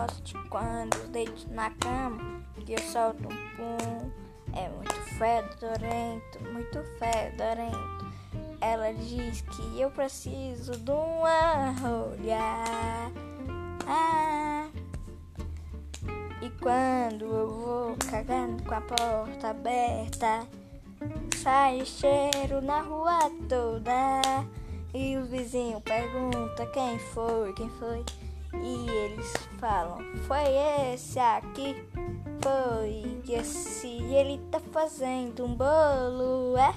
gosto quando os deitos na cama, que eu solto um pum. É muito fedorento. Ela diz que eu preciso de uma rolha. E quando eu vou cagando com a porta aberta, sai cheiro na rua toda. E os vizinhos perguntam quem foi. E eles falam, foi esse aqui, foi esse. Ele tá fazendo um bolo, é?